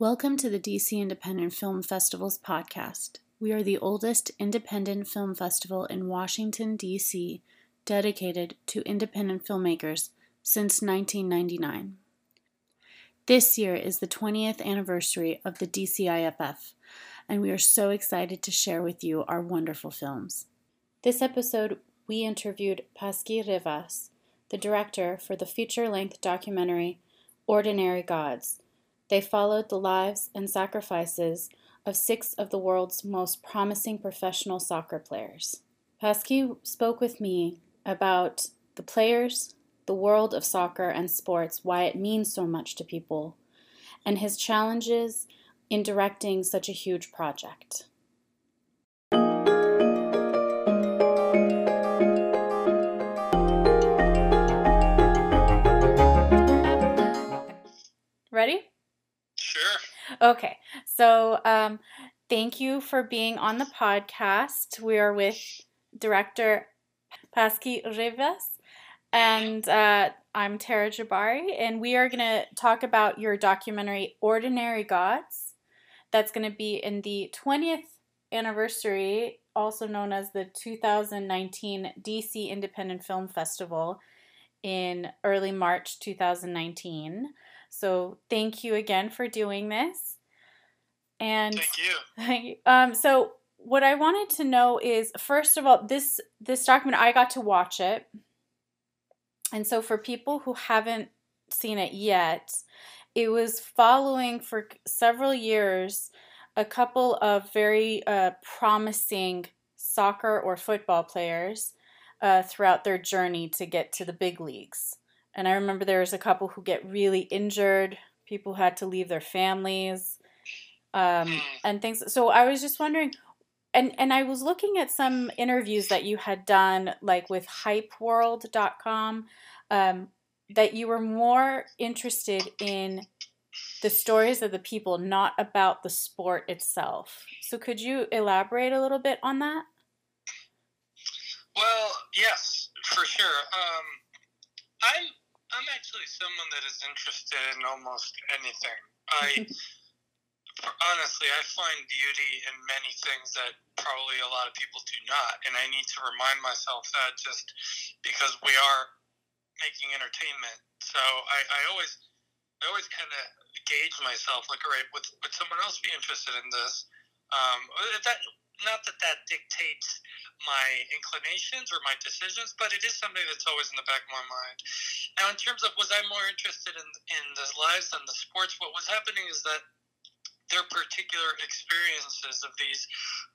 Welcome to the DC Independent Film Festival's podcast. We are the oldest independent film festival in Washington, D.C., dedicated to independent filmmakers since 1999. This year is the 20th anniversary of the DCIFF, and we are so excited to share with you our wonderful films. This episode, we interviewed Pascui Rivas, the director for the feature-length documentary Ordinary Gods. They followed the lives and sacrifices of six of the world's most promising professional soccer players. Pascui spoke with me about the players, the world of soccer and sports, why it means so much to people, and his challenges in directing such a huge project. Ready? Sure. Okay. So thank you for being on the podcast. We are with director Pascui Rivas, and I'm Tara Jabbari, and we are going to talk about your documentary Ordinary Gods. That's going to be in the 20th anniversary, also known as the 2019 DC Independent Film Festival in early March 2019. So thank you again for doing this. And thank you. So what I wanted to know is, first of all, this document, I got to watch it. And so for people who haven't seen it yet, it was following for several years a couple of very promising soccer or football players throughout their journey to get to the big leagues. And I remember there was a couple who get really injured, people had to leave their families, and things. So I was just wondering, and I was looking at some interviews that you had done, like with hypeworld.com, that you were more interested in the stories of the people, not about the sport itself. So could you elaborate a little bit on that? Well, yes, for sure. I'm actually someone that is interested in almost anything. Honestly, I find beauty in many things that probably a lot of people do not, and I need to remind myself that just because we are making entertainment. So I always kind of gauge myself, like, all right, would someone else be interested in this? Not that dictates my inclinations or my decisions, but it is something that's always in the back of my mind. Now, in terms of was I more interested in the lives than the sports, what was happening is that their particular experiences of these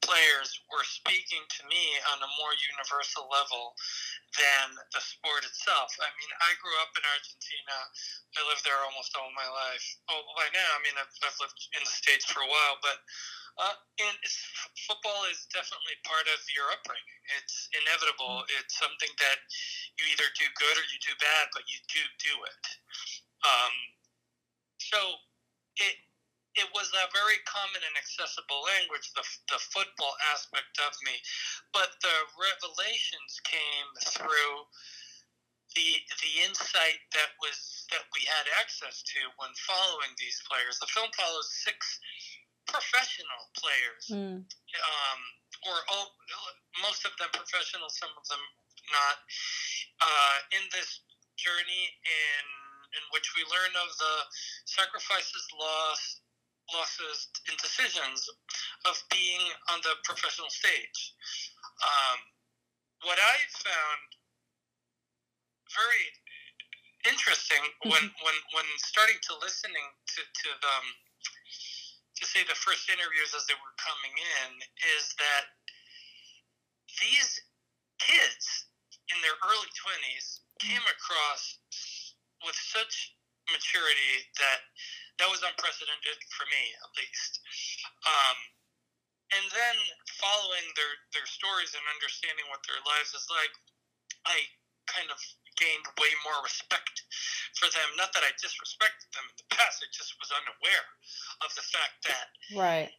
players were speaking to me on a more universal level than the sport itself. I mean, I grew up in Argentina. I lived there almost all my life. Well, by now, I mean, I've lived in the States for a while, but and football is definitely part of your upbringing. It's inevitable. It's something that you either do good or you do bad, but you do it. So it was a very common and accessible language, the football aspect of me. But the revelations came through the insight that we had access to when following these players. The film follows six professional players, most of them professional, some of them not, in this journey in which we learn of the sacrifices, losses, and decisions of being on the professional stage. What I found very interesting when starting to listening to them, to say the first interviews as they were coming in, is that these kids in their early 20s came across with such maturity that was unprecedented for me, at least. And then following their stories and understanding what their lives is like, I kind of gained way more respect for them. Not that I disrespected them in the past, I just was unaware of the fact that right.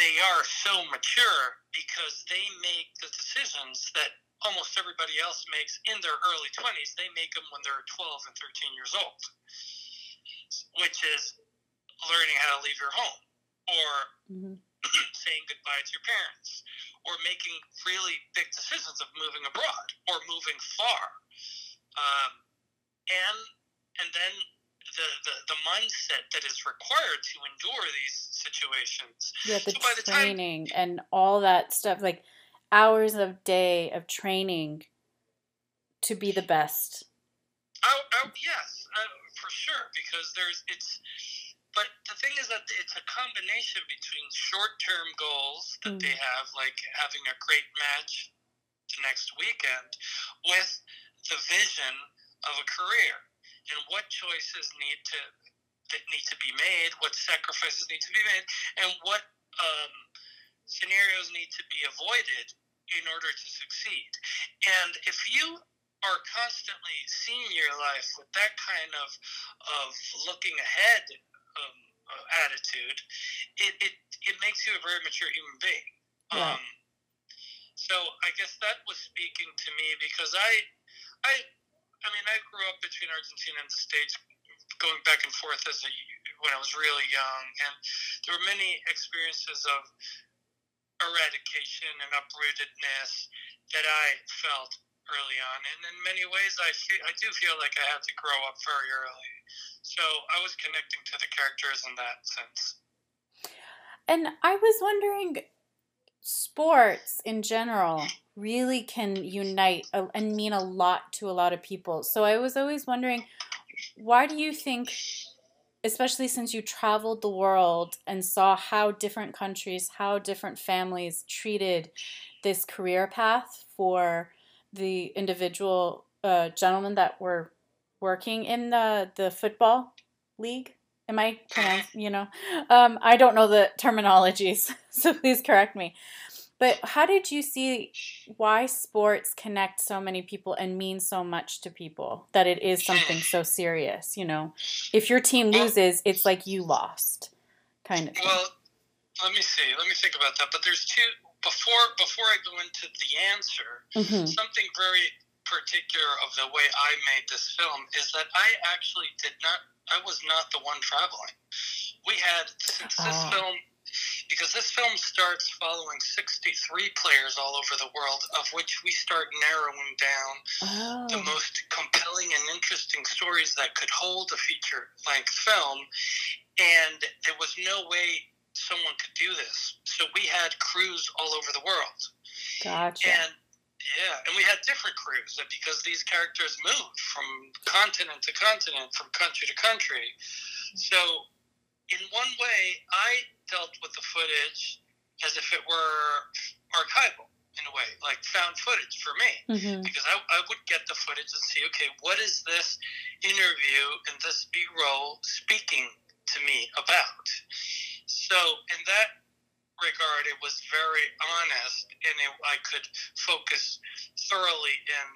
They are so mature because they make the decisions that almost everybody else makes in their early 20s. They make them when they're 12 and 13 years old, which is learning how to leave your home, or saying goodbye to your parents, or making really big decisions of moving abroad or moving far. And then the mindset that is required to endure these situations. Yeah, the training and all that stuff, like hours of day of training to be the best. Oh yes, for sure, because but the thing is that it's a combination between short-term goals that they have, like having a great match the next weekend, with the vision of a career and what choices need to be made, what sacrifices need to be made, and what scenarios need to be avoided in order to succeed. And if you are constantly seeing your life with that kind of looking ahead attitude, it makes you a very mature human being. Yeah. So I guess that was speaking to me, because I mean I grew up between Argentina and the States, going back and forth when I was really young, and there were many experiences of eradication and uprootedness that I felt early on, and in many ways I do feel like I had to grow up very early. So I was connecting to the characters in that sense. And I was wondering, sports in general really can unite and mean a lot to a lot of people. So I was always wondering, why do you think, especially since you traveled the world and saw how different countries, how different families treated this career path for the individual gentlemen that were working in the football league? Am I pronouncing, I don't know the terminologies, so please correct me. But how did you see why sports connect so many people and mean so much to people, that it is something so serious, If your team loses, it's like you lost, kind of thing. Well, let me see. Let me think about that. But there's two. Before I go into the answer, something very particular of the way I made this film is that I actually was not the one traveling. We had this film starts following 63 players all over the world, of which we start narrowing down the most compelling and interesting stories that could hold a feature-length film, and there was no way someone could do this. So we had crews all over the world. Gotcha. And we had different crews because these characters moved from continent to continent, from country to country. So in one way, I dealt with the footage as if it were archival in a way, like found footage for me, because I would get the footage and see, okay, what is this interview and this B-roll speaking to me about? So in that regard, it was very honest, and I could focus thoroughly and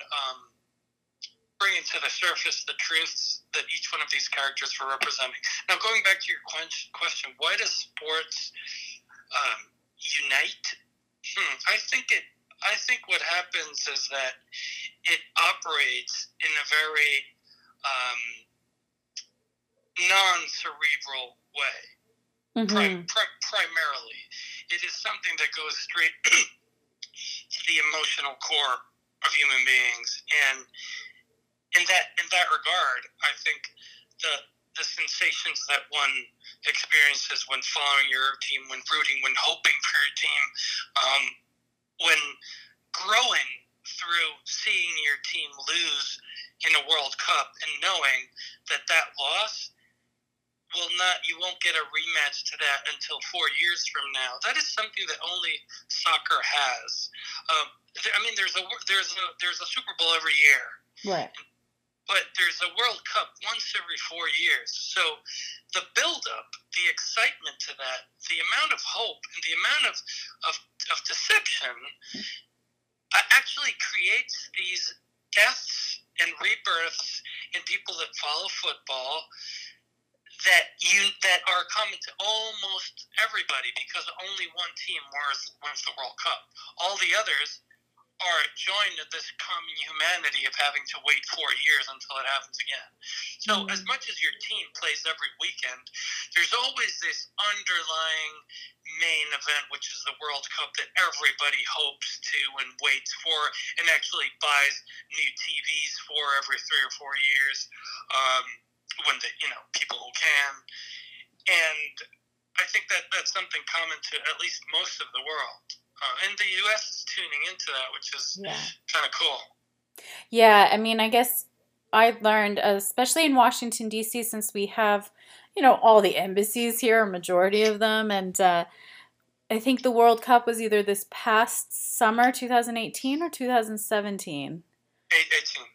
bringing to the surface the truths that each one of these characters were representing. Now, going back to your question, why does sports unite? I think what happens is that it operates in a very non-cerebral way. Primarily, it is something that goes straight to the emotional core of human beings, and in that regard, I think the sensations that one experiences when following your team, when rooting, when hoping for your team, when growing through seeing your team lose in a World Cup and knowing that loss. You won't get a rematch to that until 4 years from now. That is something that only soccer has. There's a Super Bowl every year, right? But there's a World Cup once every 4 years. So the build-up, the excitement to that, the amount of hope, and the amount of deception, actually creates these deaths and rebirths in people that follow football. That are common to almost everybody, because only one team wins the World Cup. All the others are joined to this common humanity of having to wait 4 years until it happens again. So as much as your team plays every weekend, there's always this underlying main event, which is the World Cup, that everybody hopes to and waits for and actually buys new TVs for every 3 or 4 years, when the, you know, people who can. And I think that that's something common to at least most of the world. And the U.S. is tuning into that, which is kind of cool. Yeah, I mean, I guess I learned, especially in Washington, D.C., since we have, you know, all the embassies here, a majority of them, and I think the World Cup was either this past summer, 2018, or 2017?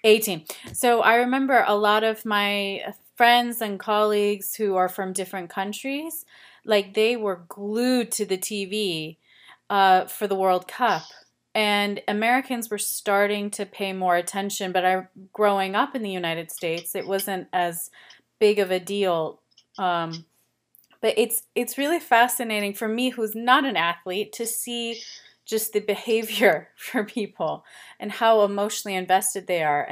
18. So I remember a lot of my friends and colleagues who are from different countries, like, they were glued to the TV for the World Cup, and Americans were starting to pay more attention. But growing up in the United States, it wasn't as big of a deal. But it's really fascinating for me, who's not an athlete, to see just the behavior for people and how emotionally invested they are.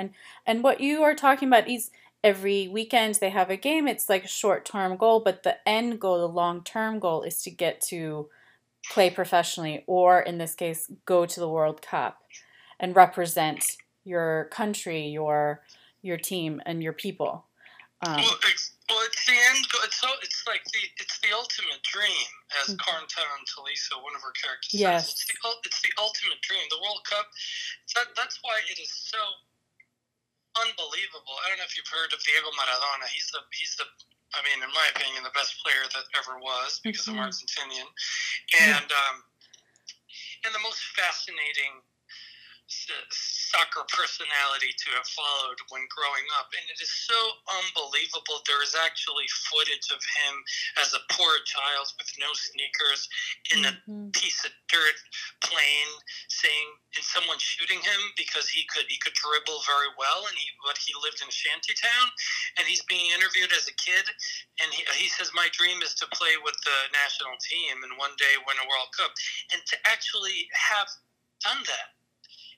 And what you are talking about is every weekend they have a game. It's like a short-term goal, but the end goal, the long-term goal, is to get to play professionally, or in this case, go to the World Cup and represent your country, your team, and your people. Well, it's the end goal. It's the ultimate dream, as Carnton Talisa, one of her characters, says. It's the ultimate dream. The World Cup. That's why it is so unbelievable. I don't know if you've heard of Diego Maradona. He's the I mean, in my opinion, the best player that ever was, because I'm Argentinian, and the most fascinating soccer personality to have followed when growing up. And it is so unbelievable. There is actually footage of him as a poor child with no sneakers in a piece of dirt plain, and someone shooting him because he could dribble very well, and he lived in a shantytown, and he's being interviewed as a kid, and he says, my dream is to play with the national team and one day win a World Cup, and to actually have done that.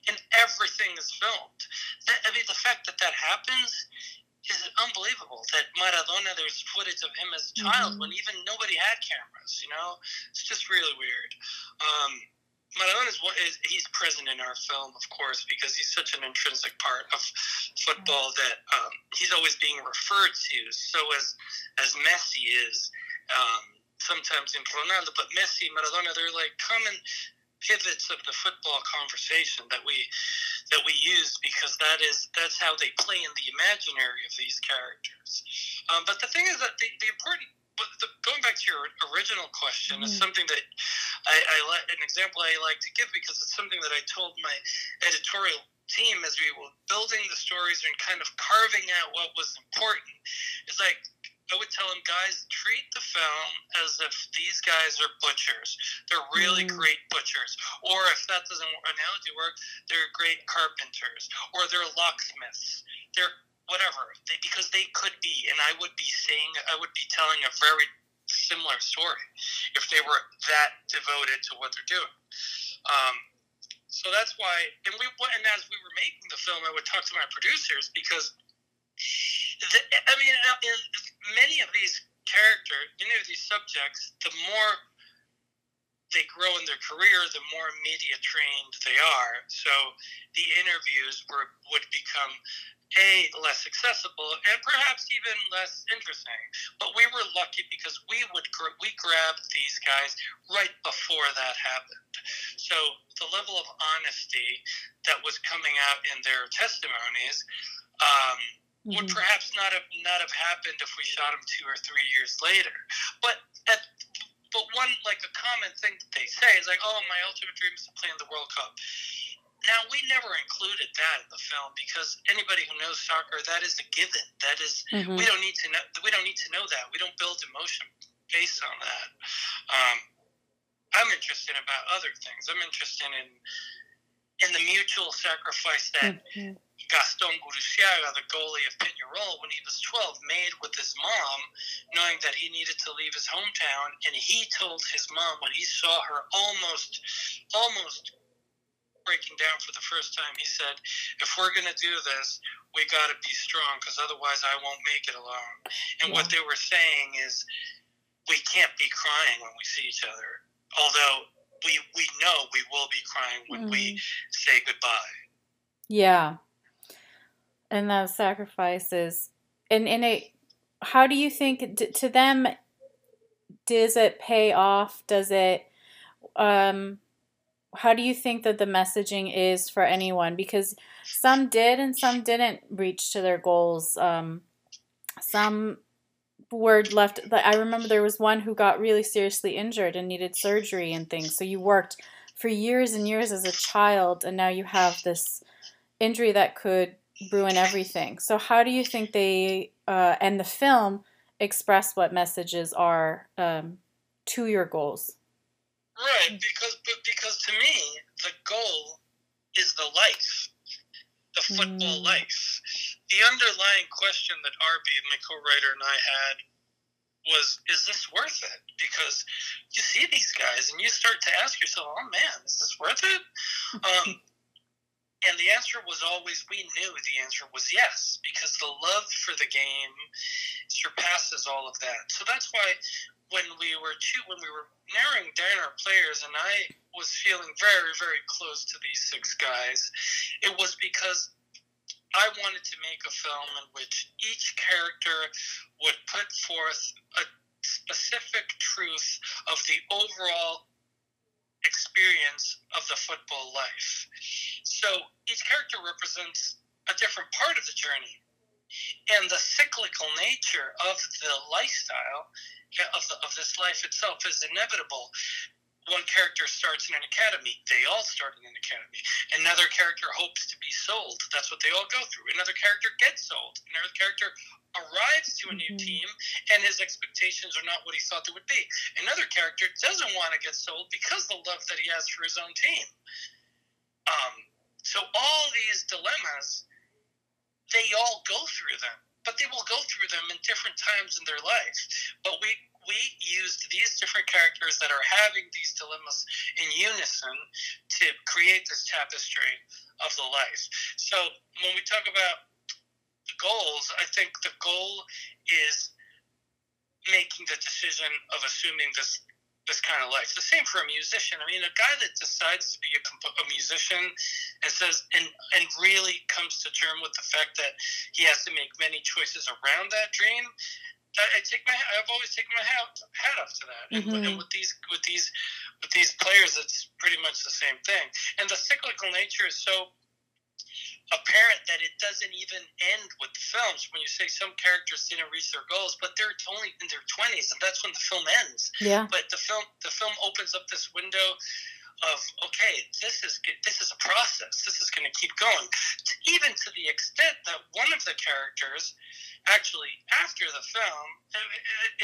And everything is filmed. The fact that happens is unbelievable. That Maradona, there's footage of him as a child when even nobody had cameras, you know? It's just really weird. Maradona is he's present in our film, of course, because he's such an intrinsic part of football that he's always being referred to. So as Messi is, sometimes in Ronaldo, but Messi, Maradona, they're like common pivots of the football conversation that we use, because that's how they play in the imaginary of these characters. But the thing is that going back to your original question, is something that an example I like to give, because it's something that I told my editorial team as we were building the stories and kind of carving out what was important. It's like, I would tell them, guys, treat the film as if these guys are butchers. They're really great butchers. Or if that doesn't analogy work, they're great carpenters. Or they're locksmiths. They're whatever. Because they could be. And I would be telling a very similar story if they were that devoted to what they're doing. So that's why, and as we were making the film, I would talk to my producers, because in many of these characters, many of these subjects, the more they grow in their career, the more media trained they are. So the interviews would become less accessible and perhaps even less interesting. But we were lucky because we grabbed these guys right before that happened. So the level of honesty that was coming out in their testimonies. Would perhaps not have happened if we shot them 2 or 3 years later. But one, like, a common thing that they say is like, oh, my ultimate dream is to play in the World Cup. Now, we never included that in the film, because anybody who knows soccer, that is a given. That is, we don't need to know that. We don't build emotion based on that. I'm interested about other things. I'm interested in the mutual sacrifice that Gaston Guruciaga, the goalie of Pinarol, when he was 12, made with his mom, knowing that he needed to leave his hometown, and he told his mom when he saw her almost breaking down for the first time, he said, if we're going to do this, we got to be strong, because otherwise I won't make it alone. And what they were saying is, we can't be crying when we see each other, although we know we will be crying when we say goodbye. Yeah. And those sacrifices. And it, how do you think, to them, does it pay off? Does it, how do you think that the messaging is for anyone? Because some did and some didn't reach to their goals. Some were left, I remember there was one who got really seriously injured and needed surgery and things. So you worked for years and years as a child, and now you have this injury that could ruin everything. So how do you think they, and the film, express what messages are to your goals? Right, because to me, the goal is the life, the football life. The underlying question that Arby, my co-writer, and I had was, is this worth it? Because you see these guys and you start to ask yourself, oh man, is this worth it? And the answer was always, we knew the answer was yes, because the love for the game surpasses all of that. So that's why when we were narrowing down our players, and I was feeling very, very close to these six guys, it was because I wanted to make a film in which each character would put forth a specific truth of the overall experience of the football life. So each character represents a different part of the journey, and the cyclical nature of the lifestyle of this life itself is inevitable. One character starts in an academy. They all start in an academy. Another character hopes to be sold. That's what they all go through. Another character gets sold. Another character arrives to a new team, and his expectations are not what he thought they would be. Another character doesn't want to get sold because of the love that he has for his own team. So all these dilemmas, they all go through them, but they will go through them in different times in their life. But we used these different characters that are having these dilemmas in unison to create this tapestry of the life. So when we talk about goals, I think the goal is making the decision of assuming this kind of life. The same for a musician. I mean, a guy that decides to be a musician and says and really comes to terms with the fact that he has to make many choices around that dream. I've always taken my hat off to that, and with these players, it's pretty much the same thing. And the cyclical nature is so apparent that it doesn't even end with the films. When you say some characters didn't reach their goals, but they're only in their 20s, and that's when the film ends. Yeah. But the film opens up this window of, okay, this is a process. This is going to keep going. Even to the extent that one of the characters, actually, after the film,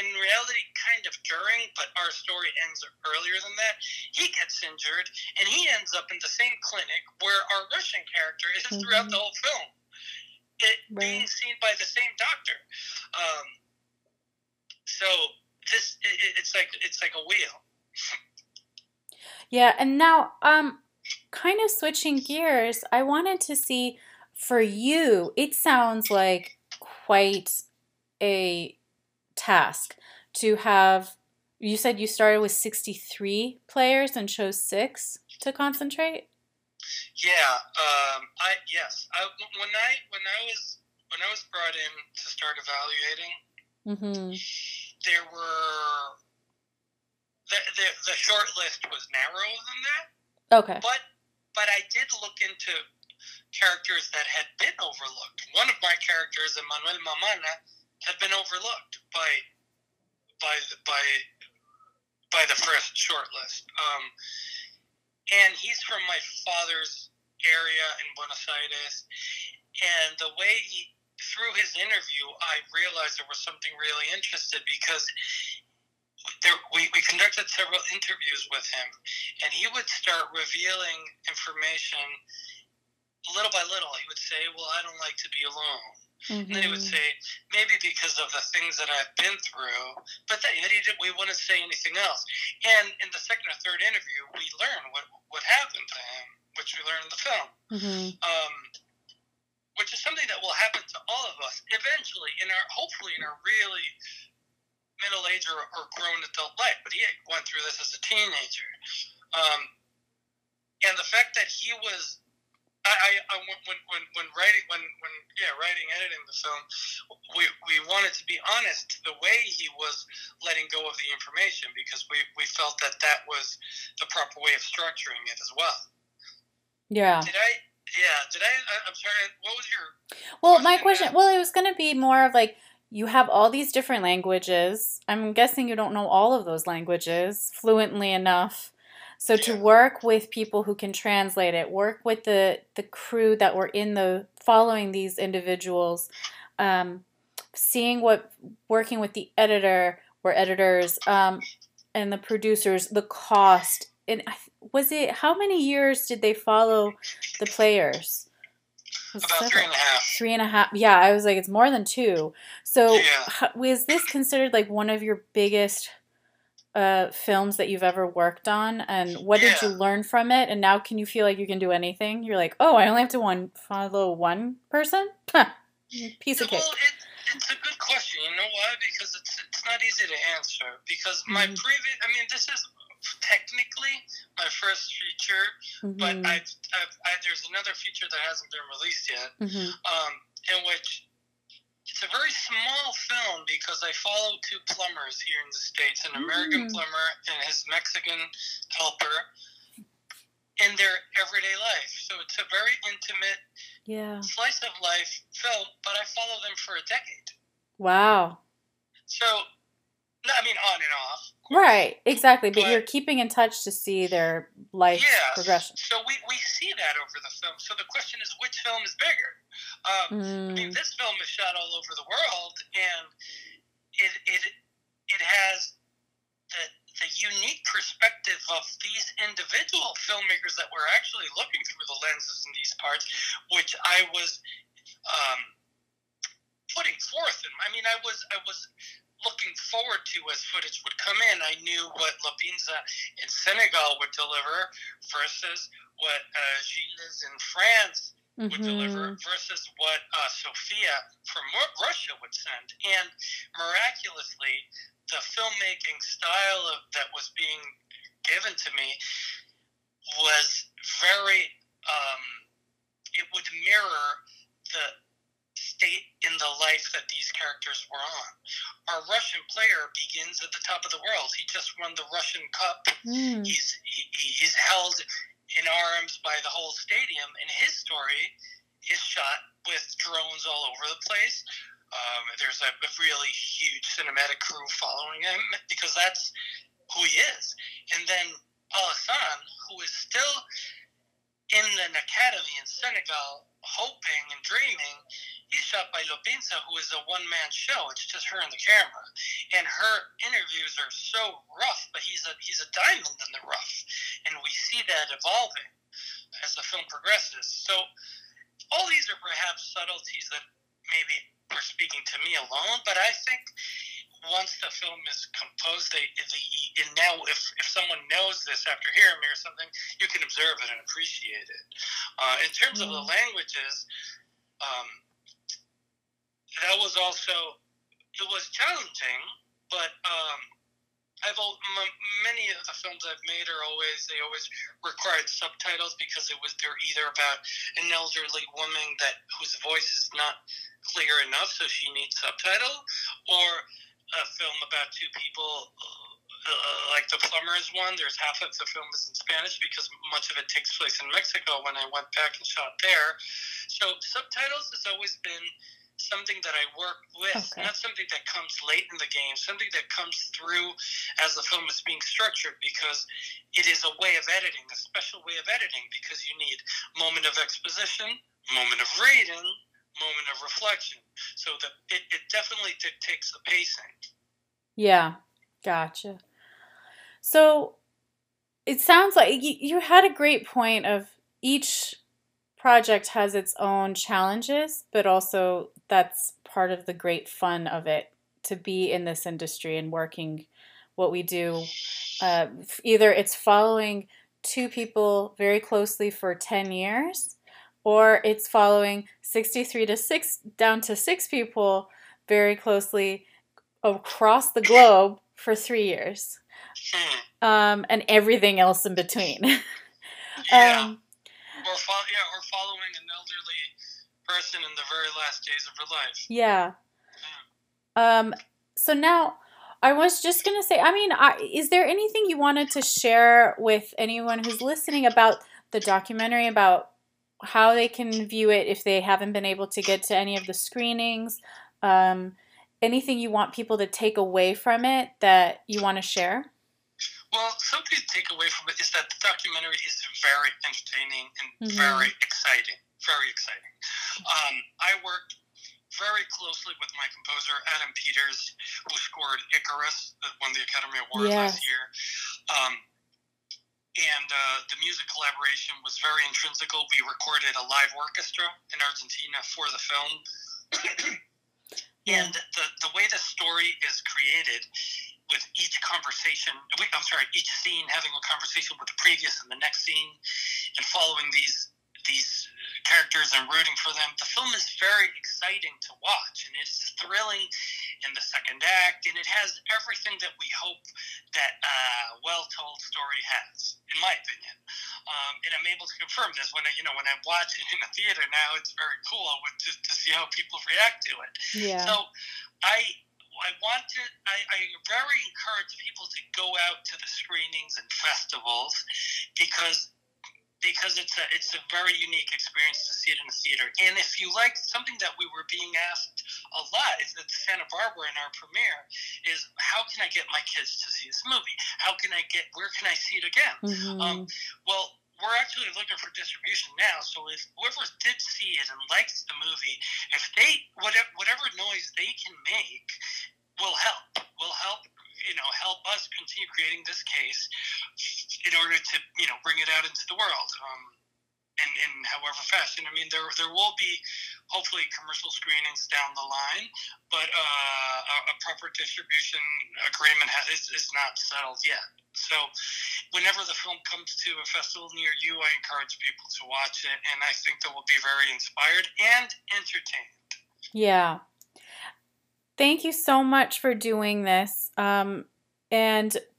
in reality, kind of during, but our story ends earlier than that, he gets injured, and he ends up in the same clinic where our Russian character is throughout the whole film, being seen by the same doctor. So this, it's like a wheel. Yeah, and now, kind of switching gears, I wanted to see, for you, it sounds like quite a task to have. You said you started with 63 players and chose 6 to concentrate. Yeah. When I was brought in to start evaluating, the short list was narrower than that. Okay. But I did look into characters that had been overlooked. One of my characters, Manuel Mamana, had been overlooked by the first shortlist. And he's from my father's area in Buenos Aires. And the way through his interview, I realized there was something really interesting, because we conducted several interviews with him, and he would start revealing information little by little. He would say, well, I don't like to be alone. And then he would say, maybe because of the things that I've been through, but we wouldn't say anything else. And in the second or third interview, we learned what happened to him. which we learn in the film, which is something that will happen to all of us eventually, in our hopefully in our really middle age or grown adult life. But he went through this as a teenager, and the fact that he was, when writing editing the film, we wanted to be honest the way he was letting go of the information, because we felt that that was the proper way of structuring it as well. Yeah. I'm sorry, what was your... Well, my question... Well, it was going to be more of like, you have all these different languages. I'm guessing you don't know all of those languages fluently enough. So to work with people who can translate it, work with the crew that were in the... following these individuals, seeing what... working with the editor or editors and the producers, the cost... And was it, how many years did they follow the players? About several. 3.5. 3.5. Yeah, I was like, it's more than 2. So is this considered like one of your biggest films that you've ever worked on? And what did you learn from it? And now can you feel like you can do anything? You're like, oh, I only have to follow one person? Piece of cake. Well, it's a good question. You know why? Because it's not easy to answer. Because my previous, I mean, this is... technically my first feature, but there's another feature that hasn't been released yet, in which it's a very small film because I follow 2 plumbers here in the States, an American plumber and his Mexican helper, in their everyday life. So it's a very intimate slice of life film, but I follow them for a decade. Wow. So, I mean, on and off. Right, exactly. But you're keeping in touch to see their life progression. So we see that over the film. So the question is, which film is bigger? I mean, this film is shot all over the world, and it has the unique perspective of these individual filmmakers that were actually looking through the lenses in these parts, which I was putting forth. And I mean, I was looking forward to as footage would come in. I knew what Lopinza in Senegal would deliver versus what Gilles in France would deliver versus what Sophia from Russia would send. And miraculously, the filmmaking style that was being given to me was very... it would mirror the... state in the life that these characters were on. Our Russian player begins at the top of the world. He just won the Russian Cup. He's held in arms by the whole stadium, and his story is shot with drones all over the place. There's a really huge cinematic crew following him because that's who he is. And then Alassane, who is still in an academy in Senegal, hoping and dreaming, he's shot by Lopinza, who is a one-man show. It's just her and the camera, and her interviews are so rough, but he's a diamond in the rough, and we see that evolving as the film progresses. So all these are perhaps subtleties that maybe were speaking to me alone, but I think once the film is composed, and now if someone knows this after hearing me or something, you can observe it and appreciate it. In terms of the languages, that was also, it was challenging, but many of the films I've made always required subtitles because they're either about an elderly woman whose voice is not clear enough, so she needs subtitle, or a film about 2 people, like the plumbers one. There's half of the film is in Spanish because much of it takes place in Mexico when I went back and shot there. So subtitles has always been something that I work with, not something that comes late in the game, something that comes through as the film is being structured, because it is a way of editing, a special way of editing, because you need moment of exposition, moment of reading, moment of reflection. So that it definitely dictates the pacing. Yeah, gotcha. So it sounds like you had a great point of each project has its own challenges, but also that's part of the great fun of it, to be in this industry and working what we do. Either it's following two people very closely for 10 years, or it's following 63 down to six people very closely across the globe for 3 years, and everything else in between. Or following an elderly person in the very last days of her life. Yeah. So now, I was just going to say, is there anything you wanted to share with anyone who's listening about the documentary, about how they can view it if they haven't been able to get to any of the screenings? Anything you want people to take away from it that you want to share? Well, something to take away from it is that the documentary is very entertaining and very exciting. I worked very closely with my composer, Adam Peters, who scored Icarus, that won the Academy Award last year. The music collaboration was very intrinsical. We recorded a live orchestra in Argentina for the film. And the way the story is created, with each conversation, each scene having a conversation with the previous and the next scene, and following these characters and rooting for them. The film is very exciting to watch, and it's thrilling in the second act, and it has everything that we hope that a well-told story has, in my opinion. And I'm able to confirm this when I watch it in the theater now. It's very cool to see how people react to it. Yeah. So I very encourage people to go out to the screenings and festivals because it's a very unique experience to see it in a theater. And if you like something that we were being asked a lot at Santa Barbara in our premiere is, how can I get my kids to see this movie? Where can I see it again? Mm-hmm. We're actually looking for distribution now, so if whoever did see it and likes the movie, if they whatever noise they can make will help. Help us continue creating this case in order to bring it out into the world, in however fashion. There will be hopefully commercial screenings down the line, but a proper distribution agreement is not settled yet. So whenever the film comes to a festival near you, I encourage people to watch it, and I think they will be very inspired and entertained. Yeah. Thank you so much for doing this. And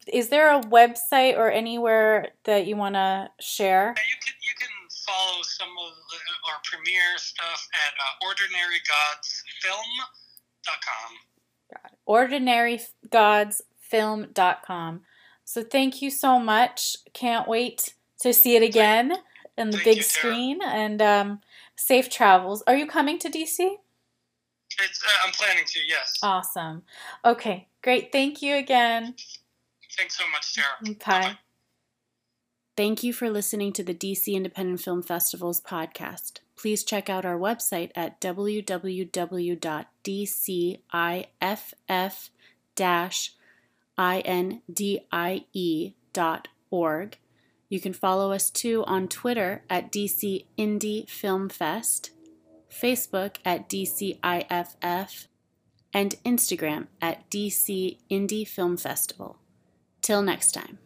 is there a website or anywhere that you want to share? Yeah, you can follow some of our premiere stuff at OrdinaryGodsFilm.com. Got it. OrdinaryGodsFilm.com. So thank you so much. Can't wait to see it again on the big screen. And safe travels. Are you coming to DC? I'm planning to, yes. Awesome. Okay, great. Thank you again. Thanks so much, Tara. Bye. Thank you for listening to the DC Independent Film Festival's podcast. Please check out our website at www.dciff-indie.org. You can follow us too on Twitter at DC Indie Film Fest, Facebook at DCIFF, and Instagram at DC Indie Film Festival. Till next time.